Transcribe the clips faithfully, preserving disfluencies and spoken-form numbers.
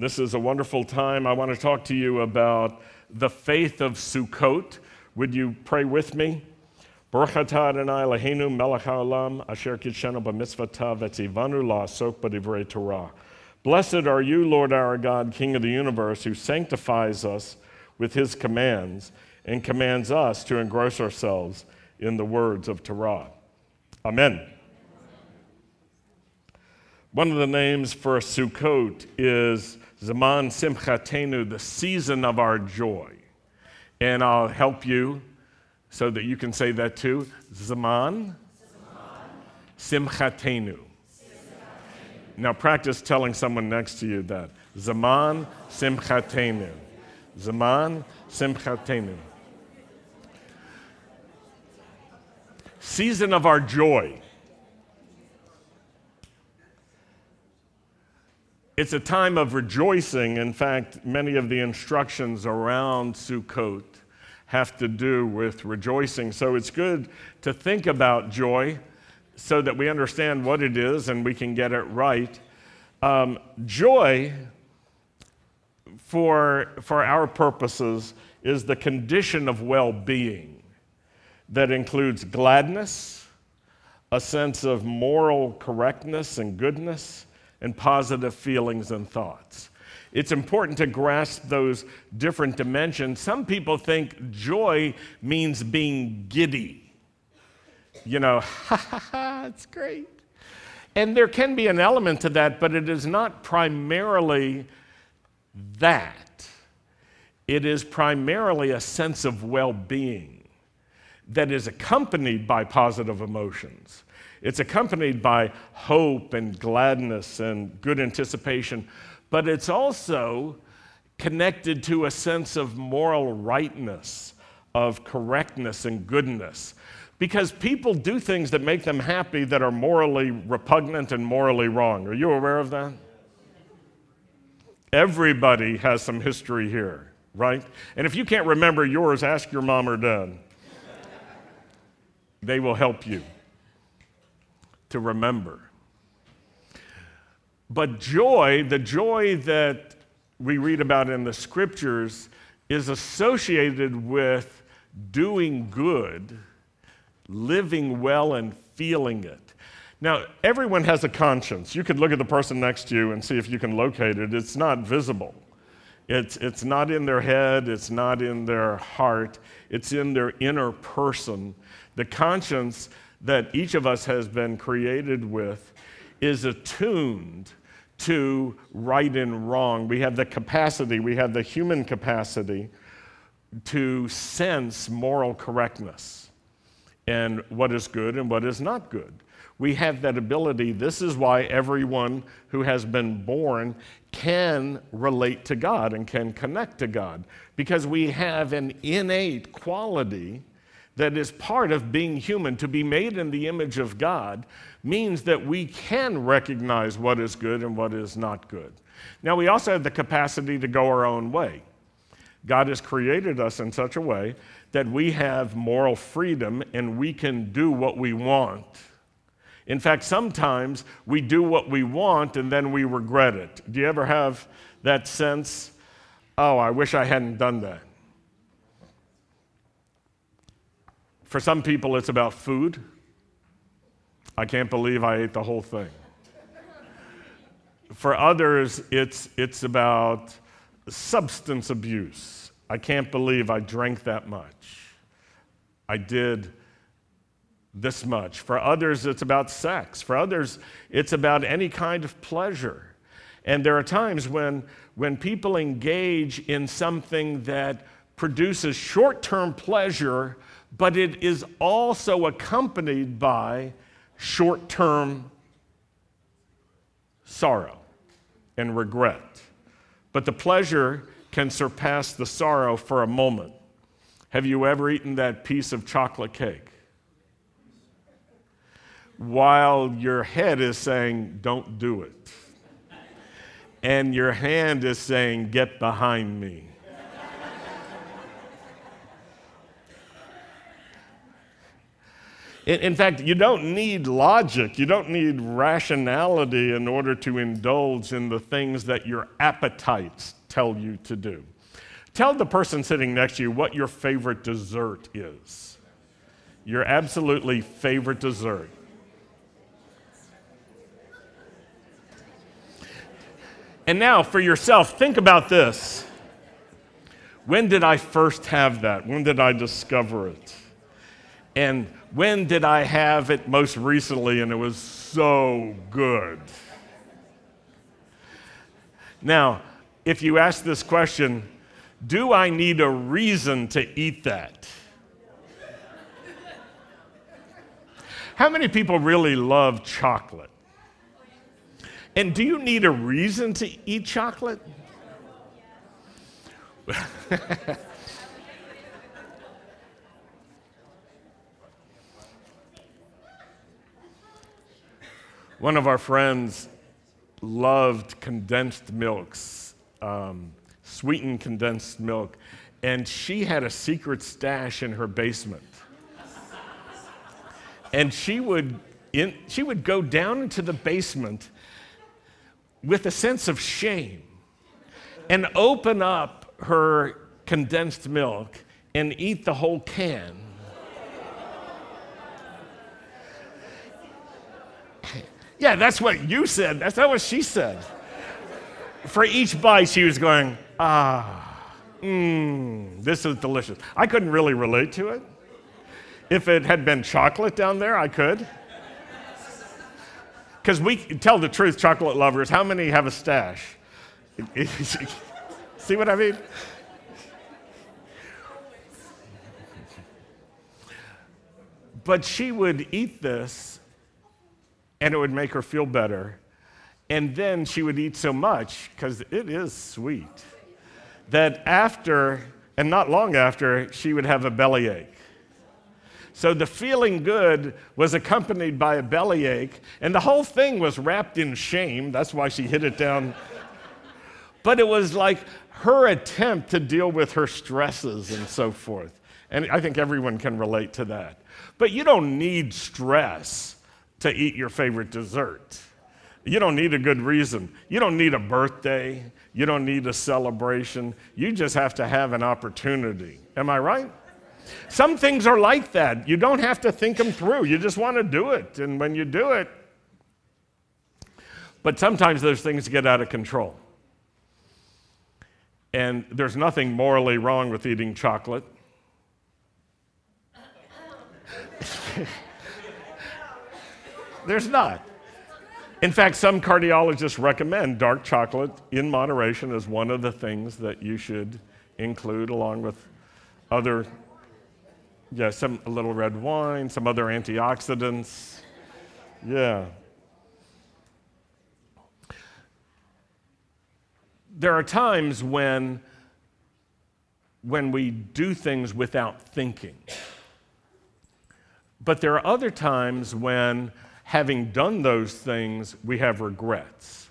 This is a wonderful time. I want to talk to you about the faith of Sukkot. Would you pray with me? Baruch atah Adonai Eloheinu melech haolam asher kitshenu b'mitzvotav v'tzivanu la'asok b'divrei Torah. Blessed are you, Lord our God, King of the universe, who sanctifies us with his commands and commands us to engross ourselves in the words of Torah. Amen. One of the names for Sukkot is Zman Simchateinu, the season of our joy. And I'll help you so that you can say that too. Zman, Zman. Simchateinu. Simchateinu. Now practice telling someone next to you that. Zman Simchateinu. Zman Simchateinu. Season of our joy. It's a time of rejoicing. In fact, many of the instructions around Sukkot have to do with rejoicing. So it's good to think about joy so that we understand what it is and we can get it right. Um, joy, for, for our purposes, is the condition of well-being that includes gladness, a sense of moral correctness and goodness, and positive feelings and thoughts. It's important to grasp those different dimensions. Some people think joy means being giddy. You know, ha ha ha, it's great. And there can be an element to that, but it is not primarily that. It is primarily a sense of well-being that is accompanied by positive emotions. It's accompanied by hope and gladness and good anticipation, but it's also connected to a sense of moral rightness, of correctness and goodness, because people do things that make them happy that are morally repugnant and morally wrong. Are you aware of that? Everybody has some history here, right? And if you can't remember yours, ask your mom or dad. They will help you to remember. But joy, the joy that we read about in the scriptures, is associated with doing good, living well, and feeling it. Now, everyone has a conscience. You could look at the person next to you and see if you can locate it. It's not visible. It's, it's not in their head. It's not in their heart. It's in their inner person. The conscience that each of us has been created with is attuned to right and wrong. We have the capacity, we have the human capacity to sense moral correctness and what is good and what is not good. We have that ability. This is why everyone who has been born can relate to God and can connect to God, because we have an innate quality that is part of being human. To be made in the image of God means that we can recognize what is good and what is not good. Now, we also have the capacity to go our own way. God has created us in such a way that we have moral freedom and we can do what we want. In fact, sometimes we do what we want and then we regret it. Do you ever have that sense, oh, I wish I hadn't done that? For some people, it's about food. I can't believe I ate the whole thing. For others, it's it's about substance abuse. I can't believe I drank that much. I did this much. For others, it's about sex. For others, it's about any kind of pleasure. And there are times when when people engage in something that produces short-term pleasure, but it is also accompanied by short-term sorrow and regret. But the pleasure can surpass the sorrow for a moment. Have you ever eaten that piece of chocolate cake while your head is saying, don't do it, and your hand is saying, get behind me? In, in fact, you don't need logic. You don't need rationality in order to indulge in the things that your appetites tell you to do. Tell the person sitting next to you what your favorite dessert is. Your absolutely favorite dessert. And now for yourself, think about this. When did I first have that? When did I discover it? And when did I have it most recently and it was so good? Now, if you ask this question, do I need a reason to eat that? How many people really love chocolate? And do you need a reason to eat chocolate? One of our friends loved condensed milks, um, sweetened condensed milk, and she had a secret stash in her basement. And she would in, she would go down into the basement with a sense of shame and open up her condensed milk and eat the whole can. Yeah, that's what you said. That's not what she said. For each bite, she was going, ah, mmm, this is delicious. I couldn't really relate to it. If it had been chocolate down there, I could. Because we tell the truth, chocolate lovers, how many have a stash? See what I mean? But she would eat this, and it would make her feel better. And then she would eat so much, because it is sweet, that after, and not long after, she would have a bellyache. So the feeling good was accompanied by a bellyache, and the whole thing was wrapped in shame. That's why she hid it down. But it was like her attempt to deal with her stresses and so forth. And I think everyone can relate to that. But you don't need stress to eat your favorite dessert. You don't need a good reason. You don't need a birthday. You don't need a celebration. You just have to have an opportunity. Am I right? Some things are like that. You don't have to think them through. You just want to do it. And when you do it, but sometimes those things get out of control. And there's nothing morally wrong with eating chocolate. There's not. In fact, some cardiologists recommend dark chocolate in moderation as one of the things that you should include along with other, yeah, some a little red wine, some other antioxidants. Yeah. There are times when, when we do things without thinking. But there are other times when, having done those things, we have regrets.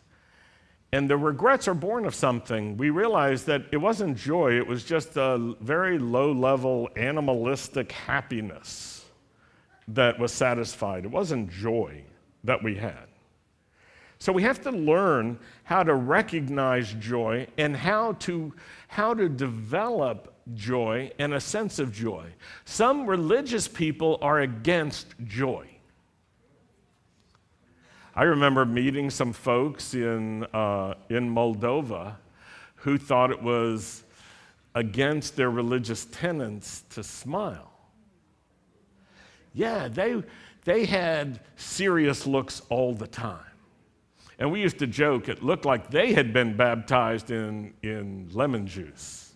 And the regrets are born of something. We realize that it wasn't joy, it was just a very low-level animalistic happiness that was satisfied. It wasn't joy that we had. So we have to learn how to recognize joy and how to, how to develop joy and a sense of joy. Some religious people are against joy. I remember meeting some folks in uh, in Moldova who thought it was against their religious tenets to smile. Yeah, they they had serious looks all the time. And we used to joke, it looked like they had been baptized in, in lemon juice.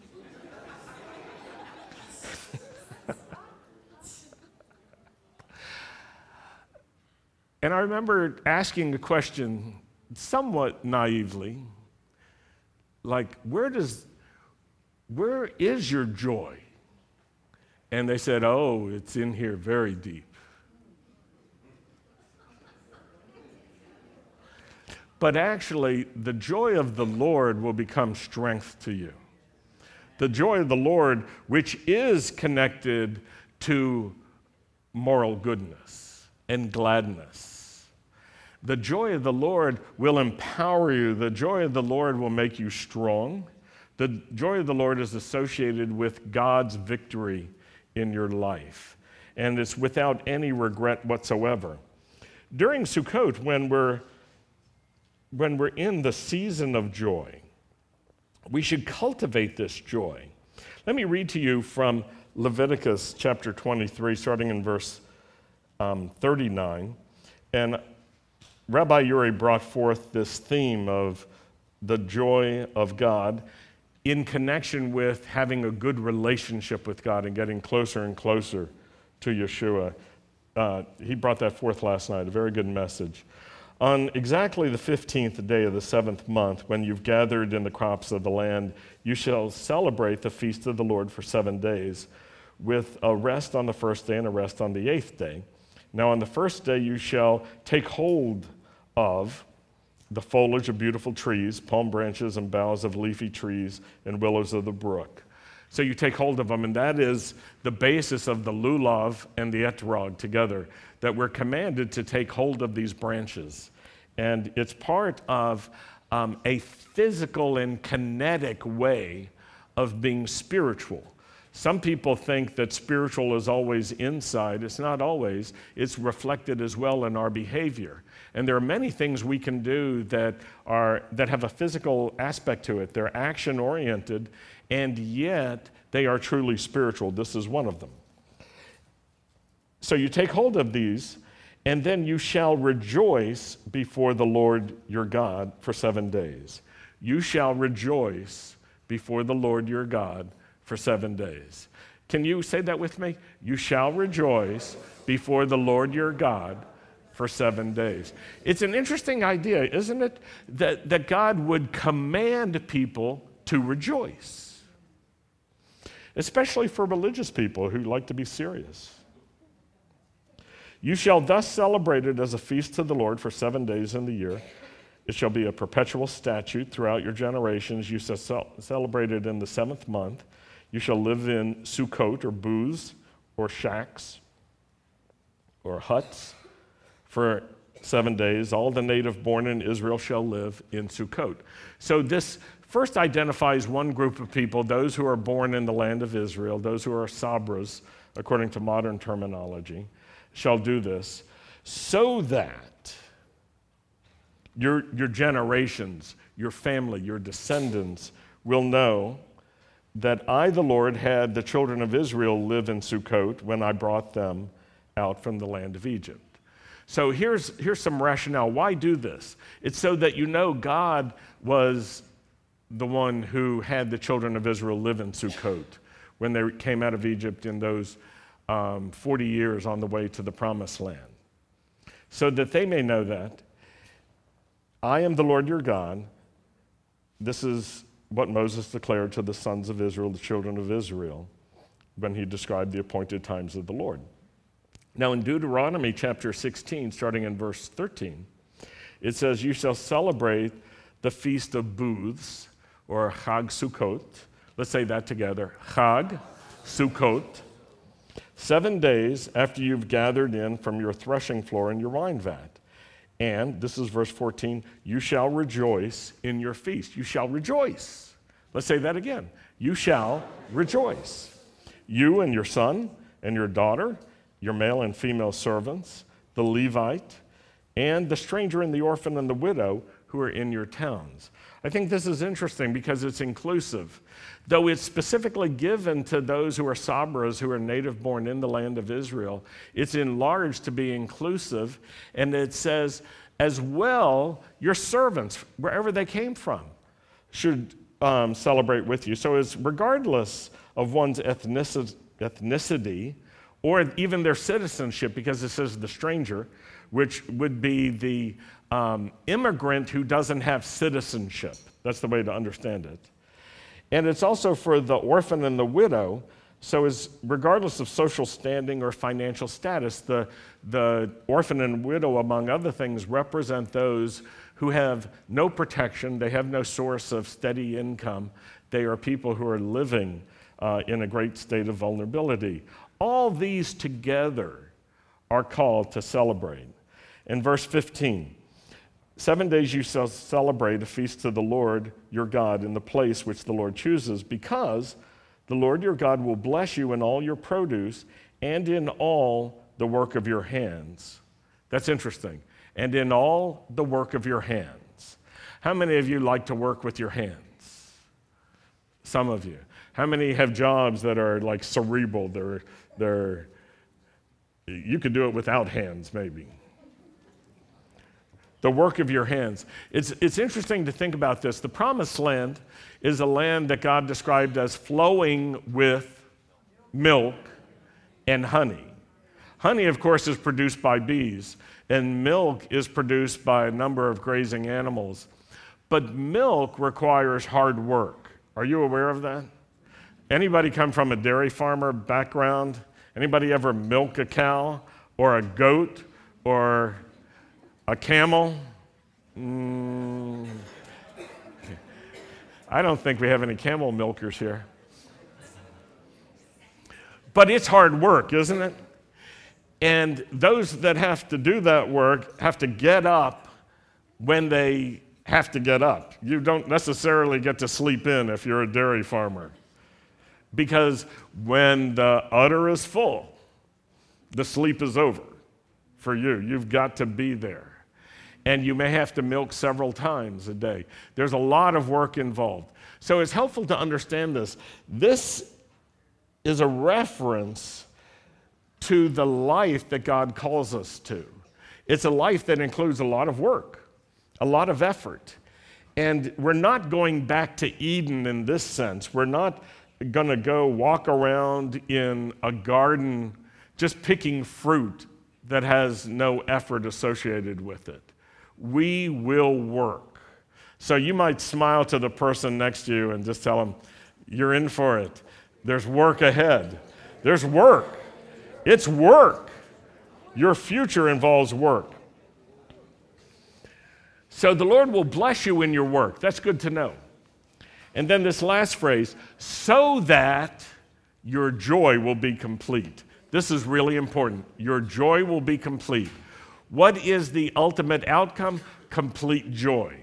And I remember asking a question somewhat naively, like, where does, where is your joy? And they said, oh, it's in here very deep. But actually, the joy of the Lord will become strength to you. The joy of the Lord, which is connected to moral goodness and gladness. The joy of the Lord will empower you. The joy of the Lord will make you strong. The joy of the Lord is associated with God's victory in your life, and it's without any regret whatsoever. During Sukkot, when we're when we're in the season of joy, we should cultivate this joy. Let me read to you from Leviticus chapter twenty-three, starting in verse um, thirty-nine. And Rabbi Uri brought forth this theme of the joy of God in connection with having a good relationship with God and getting closer and closer to Yeshua. Uh, he brought that forth last night, a very good message. On exactly the fifteenth day of the seventh month, when you've gathered in the crops of the land, you shall celebrate the feast of the Lord for seven days, with a rest on the first day and a rest on the eighth day. Now on the first day you shall take hold of the foliage of beautiful trees, palm branches and boughs of leafy trees, and willows of the brook. So you take hold of them, and that is the basis of the lulav and the etrog together, that we're commanded to take hold of these branches. And it's part of um, a physical and kinetic way of being spiritual. Some people think that spiritual is always inside. It's not always. It's reflected as well in our behavior. And there are many things we can do that are that have a physical aspect to it. They're action-oriented, and yet they are truly spiritual. This is one of them. So you take hold of these, and then you shall rejoice before the Lord your God for seven days. You shall rejoice before the Lord your God for seven days. Can you say that with me? You shall rejoice before the Lord your God for seven days. It's an interesting idea, isn't it? That, that God would command people to rejoice, especially for religious people who like to be serious. You shall thus celebrate it as a feast to the Lord for seven days in the year. It shall be a perpetual statute throughout your generations. You shall celebrate it in the seventh month. You shall live in Sukkot or booths or shacks or huts for seven days. All the native born in Israel shall live in Sukkot. So this first identifies one group of people, those who are born in the land of Israel, those who are sabras, according to modern terminology, shall do this, so that your, your generations, your family, your descendants will know that I, the Lord, had the children of Israel live in Sukkot when I brought them out from the land of Egypt. So here's here's some rationale. Why do this? It's so that you know God was the one who had the children of Israel live in Sukkot when they came out of Egypt in those um, forty years on the way to the promised land. So that they may know that I am the Lord your God. This is what Moses declared to the sons of Israel, the children of Israel, when he described the appointed times of the Lord. Now in Deuteronomy chapter sixteen, starting in verse thirteen, it says, you shall celebrate the Feast of Booths, or Chag Sukkot. Let's say that together. Chag Sukkot. Seven days after you've gathered in from your threshing floor and your wine vat. And, this is verse fourteen, you shall rejoice in your feast. You shall rejoice. Let's say that again. You shall rejoice. You and your son and your daughter, your male and female servants, the Levite, and the stranger and the orphan and the widow who are in your towns. I think this is interesting because it's inclusive. Though it's specifically given to those who are sabras, who are native born in the land of Israel, it's enlarged to be inclusive, and it says, as well, your servants, wherever they came from, should um, celebrate with you. So it's regardless of one's ethnic- ethnicity, or even their citizenship, because it says the stranger, which would be the um, immigrant who doesn't have citizenship. That's the way to understand it. And it's also for the orphan and the widow, so as regardless of social standing or financial status, the, the orphan and widow, among other things, represent those who have no protection, they have no source of steady income, they are people who are living uh, in a great state of vulnerability. All these together are called to celebrate. In verse fifteen, seven days you shall celebrate a feast to the Lord your God in the place which the Lord chooses, because the Lord your God will bless you in all your produce and in all the work of your hands. That's interesting. And in all the work of your hands. How many of you like to work with your hands? Some of you. How many have jobs that are like cerebral? They're, they're, you could do it without hands, maybe. The work of your hands. It's, it's interesting to think about this. The Promised Land is a land that God described as flowing with milk and honey. Honey, of course, is produced by bees, and milk is produced by a number of grazing animals. But milk requires hard work. Are you aware of that? Anybody come from a dairy farmer background? Anybody ever milk a cow or a goat or a camel? Mm. I don't think we have any camel milkers here. But it's hard work, isn't it? And those that have to do that work have to get up when they have to get up. You don't necessarily get to sleep in if you're a dairy farmer. Because when the udder is full, the sleep is over for you. You've got to be there. And you may have to milk several times a day. There's a lot of work involved. So it's helpful to understand this. This is a reference to the life that God calls us to. It's a life that includes a lot of work, a lot of effort. And we're not going back to Eden in this sense. We're not going to go walk around in a garden just picking fruit that has no effort associated with it. We will work. So you might smile to the person next to you and just tell them, you're in for it. There's work ahead. There's work. It's work. Your future involves work. So the Lord will bless you in your work. That's good to know. And then this last phrase, so that your joy will be complete. This is really important. Your joy will be complete. What is the ultimate outcome? Complete joy.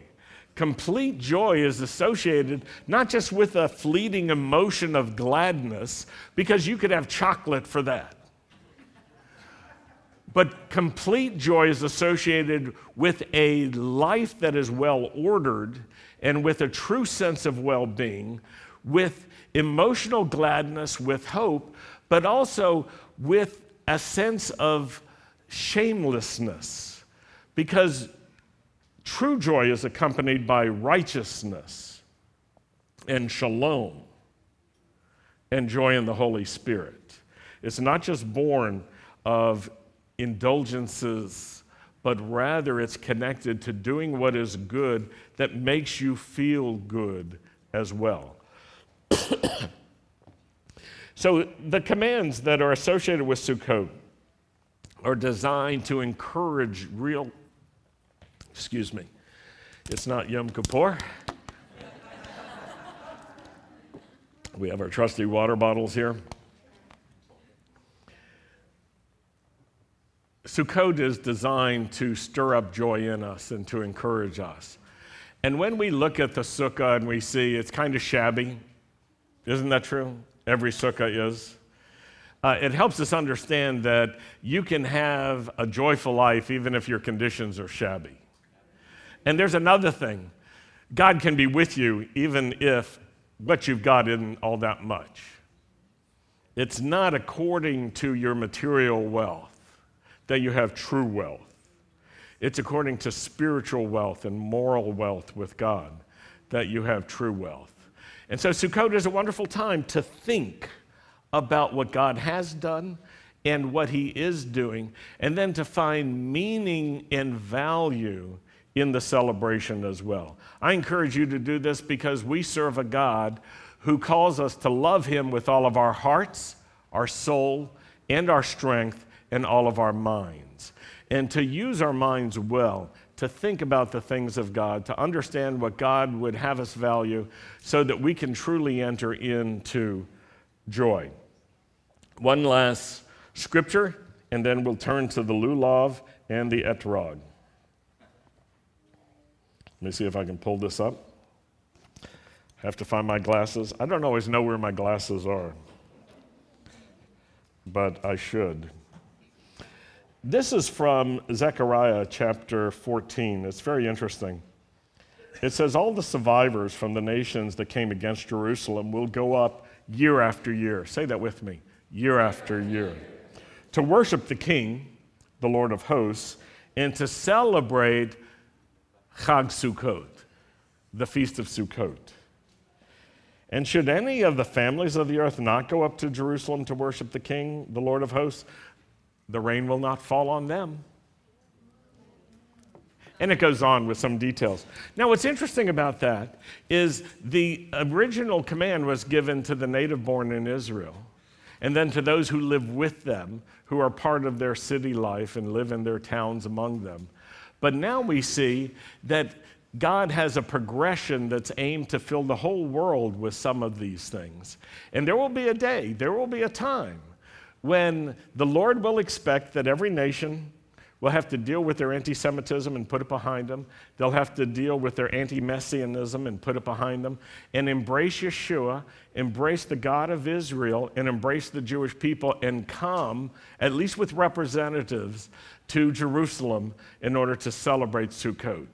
Complete joy is associated not just with a fleeting emotion of gladness, because you could have chocolate for that. But complete joy is associated with a life that is well-ordered and with a true sense of well-being, with emotional gladness, with hope, but also with a sense of shamelessness. Because true joy is accompanied by righteousness and shalom and joy in the Holy Spirit. It's not just born of indulgences, but rather it's connected to doing what is good that makes you feel good as well. So the commands that are associated with Sukkot are designed to encourage real, excuse me, it's not Yom Kippur. We have our trusty water bottles here. Sukkot is designed to stir up joy in us and to encourage us. And when we look at the sukkah and we see it's kind of shabby, isn't that true? Every sukkah is. Uh, it helps us understand that you can have a joyful life even if your conditions are shabby. And there's another thing. God can be with you even if what you've got isn't all that much. It's not according to your material wealth that you have true wealth. It's according to spiritual wealth and moral wealth with God that you have true wealth. And so Sukkot is a wonderful time to think about what God has done and what He is doing, and then to find meaning and value in the celebration as well. I encourage you to do this because we serve a God who calls us to love Him with all of our hearts, our soul, and our strength, and all of our minds, and to use our minds well, to think about the things of God, to understand what God would have us value so that we can truly enter into joy. One last scripture and then we'll turn to the lulav and the etrog. Let me see if I can pull this up. I have to find my glasses. I don't always know where my glasses are, but I should. This is from Zechariah chapter fourteen. It's very interesting. It says, all the survivors from the nations that came against Jerusalem will go up year after year. Say that with me, year after year. To worship the King, the Lord of hosts, and to celebrate Chag Sukkot, the Feast of Sukkot. And should any of the families of the earth not go up to Jerusalem to worship the King, the Lord of hosts, the rain will not fall on them. And it goes on with some details. Now, what's interesting about that is the original command was given to the native-born in Israel, and then to those who live with them, who are part of their city life and live in their towns among them. But now we see that God has a progression that's aimed to fill the whole world with some of these things. And there will be a day, there will be a time, when the Lord will expect that every nation will have to deal with their anti-Semitism and put it behind them. They'll have to deal with their anti-Messianism and put it behind them, and embrace Yeshua, embrace the God of Israel, and embrace the Jewish people, and come, at least with representatives, to Jerusalem in order to celebrate Sukkot.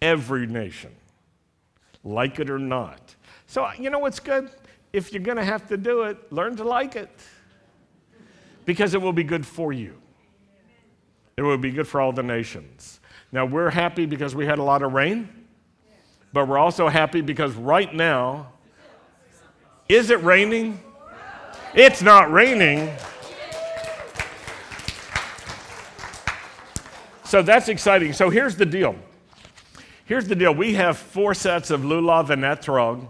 Every nation, like it or not. So you know what's good? If you're going to have to do it, learn to like it, because it will be good for you. It will be good for all the nations. Now, we're happy because we had a lot of rain, but we're also happy because right now, is it raining? It's not raining. So that's exciting. So here's the deal. Here's the deal. We have four sets of lulav and etrog.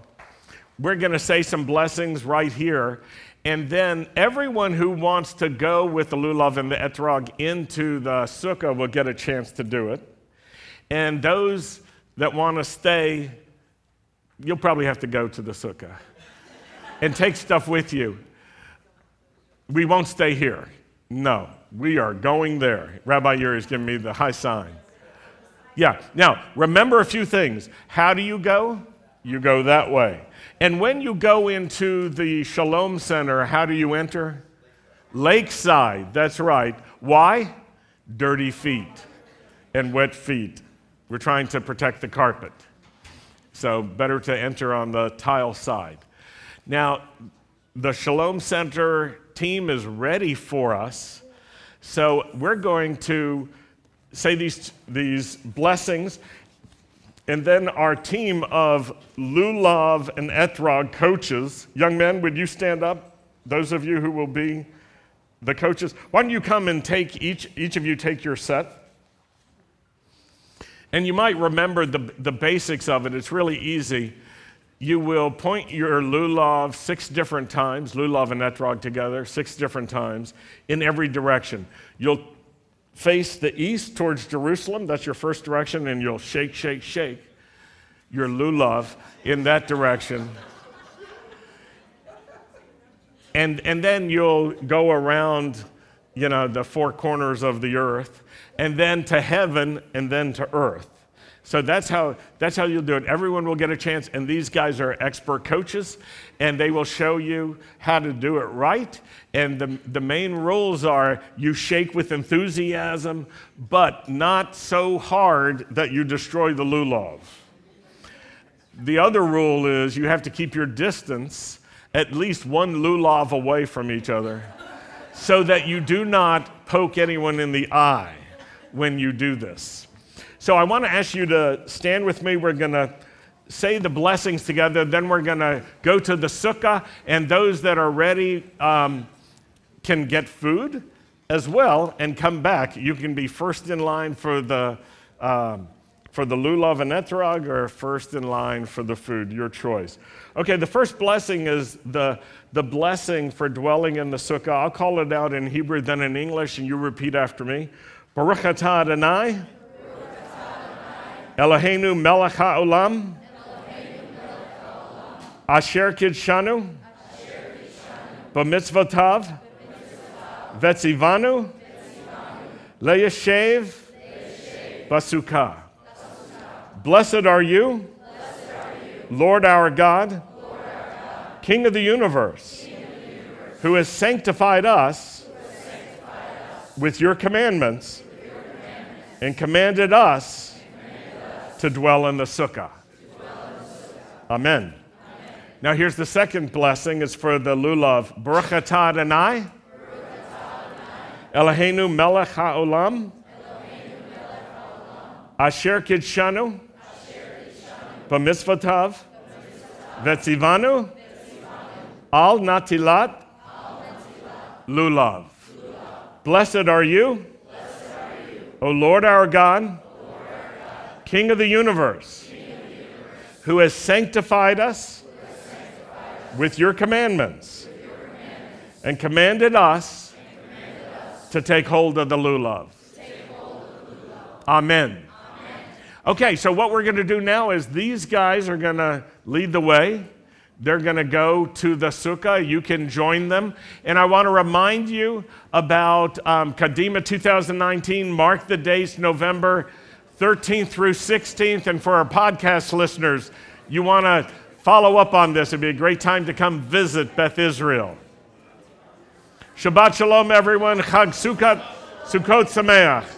We're going to say some blessings right here. And then everyone who wants to go with the lulav and the etrog into the sukkah will get a chance to do it. And those that want to stay, you'll probably have to go to the sukkah and take stuff with you. We won't stay here. No, we are going there. Rabbi Yuri is giving me the high sign. Yeah, now remember a few things. How do you go? You go that way. And when you go into the Shalom Center, how do you enter? Lakeside. Lakeside, that's right. Why? Dirty feet and wet feet. We're trying to protect the carpet. So better to enter on the tile side. Now, the Shalom Center team is ready for us. So we're going to say these, these blessings. And then our team of lulav and etrog coaches. Young men, would you stand up? Those of you who will be the coaches. Why don't you come and take each, each of you take your set? And you might remember the, the basics of it. It's really easy. You will point your lulav six different times, lulav and etrog together, six different times in every direction. You'll face the east towards Jerusalem, that's your first direction, and you'll shake, shake, shake your lulav in that direction. And, and then you'll go around, you know, the four corners of the earth, and then to heaven, and then to earth. So that's how, that's how you'll do it. Everyone will get a chance, and these guys are expert coaches, and they will show you how to do it right. And the, the main rules are you shake with enthusiasm, but not so hard that you destroy the lulav. The other rule is you have to keep your distance at least one lulav away from each other so that you do not poke anyone in the eye when you do this. So I want to ask you to stand with me. We're going to say the blessings together. Then we're going to go to the sukkah. And those that are ready um, can get food as well and come back. You can be first in line for the um, for the lulav and etrog, or first in line for the food, your choice. Okay, the first blessing is the, the blessing for dwelling in the sukkah. I'll call it out in Hebrew, then in English, and you repeat after me. Baruch atah Adonai. Eloheinu melech haolam, asher kidshanu, b'mitzvotav, vetzivanu, Le'yeshev basukah. Blessed are you, Lord our God, King of the universe, who has sanctified us with your commandments and commanded us to dwell in the sukkah. Amen. Now here's the second blessing. It's for the lulav. Baruch atah Adonai, Eloheinu melech ha'olam, asher kidshanu b'mitzvotav vetzivanu al natilat lulav. Blessed are you, O Lord our God, King of the universe, who has sanctified us with your commandments and commanded us to take hold of the lulav. Amen. Okay, so what we're going to do now is these guys are going to lead the way. They're going to go to the sukkah. You can join them. And I want to remind you about um, Kadima two thousand nineteen. Mark the dates, November thirteenth through sixteenth. And for our podcast listeners, you want to follow up on this. It'd be a great time to come visit Beth Israel. Shabbat shalom, everyone. Chag Sukkot. Sukkot Sameach.